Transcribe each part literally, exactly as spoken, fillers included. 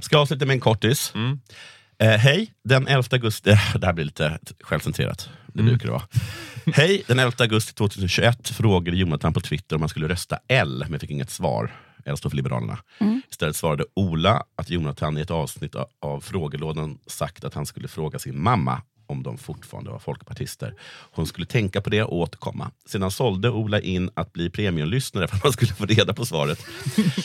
Ska avsluta med en kortis. Mm. Eh, hej, den elfte augusti... Det här blir lite självcentrerat. Det brukar det vara. Mm. Hej, den elfte augusti tjugohundratjugoett frågade Jonathan på Twitter om man skulle rösta L, men jag fick inget svar. L står för Liberalerna. Mm. Istället svarade Ola att Jonathan i ett avsnitt av, av frågelådan sagt att han skulle fråga sin mamma om de fortfarande var folkpartister. Hon skulle tänka på det och återkomma. Sedan sålde Ola in att bli premiumlyssnare för att man skulle få reda på svaret.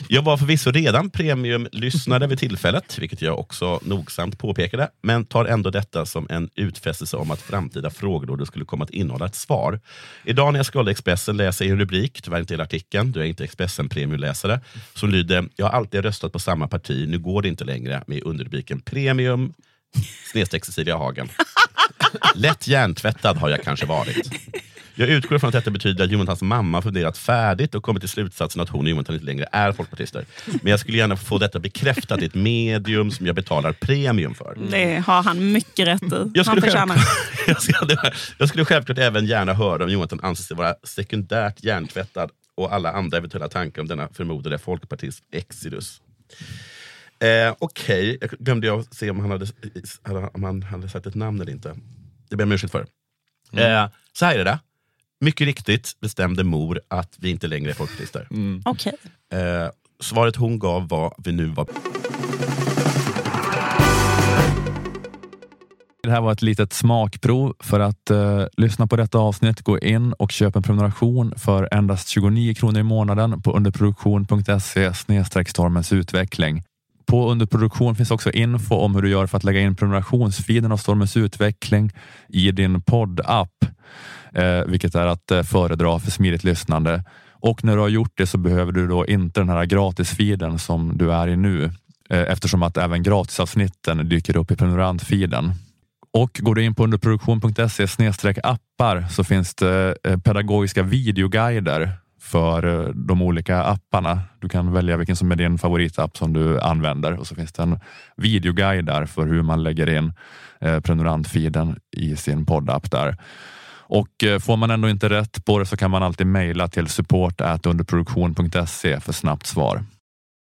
Jag var förvisso redan premiumlyssnare vid tillfället, vilket jag också nogsamt påpekade, men tar ändå detta som en utfästelse om att framtida frågelådor skulle komma att innehålla ett svar. Idag när jag scrollade Expressen läser jag en rubrik, tyvärr inte hela artikeln, du är inte Expressen-premiumläsare, som lyder: jag har alltid röstat på samma parti, nu går det inte längre, med underrubriken premium snedstreck Cecilia Hagen. Lätt hjärntvättad har jag kanske varit. Jag utgår från att detta betyder att Jonathans mamma funderat färdigt och kommit till slutsatsen att hon och Jonathan inte längre är folkpartister. Men jag skulle gärna få detta bekräftat i ett medium som jag betalar premium för. Det har han mycket rätt i. Jag skulle, självklart, jag skulle, jag skulle självklart även gärna höra om Jonathan anses vara sekundärt hjärntvättad och alla andra eventuella tankar om denna förmodade folkpartist Exodus. Eh, Okej, okay. Glömde jag se om han hade, om han hade sagt ett namn eller inte. Det ber jag mig ursäkt för. Mm. Eh, så här är det där. Mycket riktigt bestämde mor att vi inte längre är folkpartister. Mm. Okej. Okay. Eh, svaret hon gav var vi nu var... Det här var ett litet smakprov. För att eh, lyssna på detta avsnitt, gå in och köp en prenumeration för endast tjugonio kronor i månaden på underproduktion punkt se snedstreck Stormens utveckling. På underproduktion finns också info om hur du gör för att lägga in prenumerationsfiden av Stormens utveckling i din poddapp, eh, vilket är att eh, föredra för smidigt lyssnande. Och när du har gjort det så behöver du då inte den här gratisfiden som du är i nu, eh, eftersom att även gratisavsnitten dyker upp i prenumerantfiden. Och går du in på underproduktion punkt se snedstreck appar så finns det eh, pedagogiska videoguider för de olika apparna. Du kan välja vilken som är din favoritapp som du använder. Och så finns det en videoguide där för hur man lägger in eh, prenumerantfiden i sin poddapp där. Och eh, får man ändå inte rätt på det så kan man alltid mejla till support at underproduktion punkt se för snabbt svar.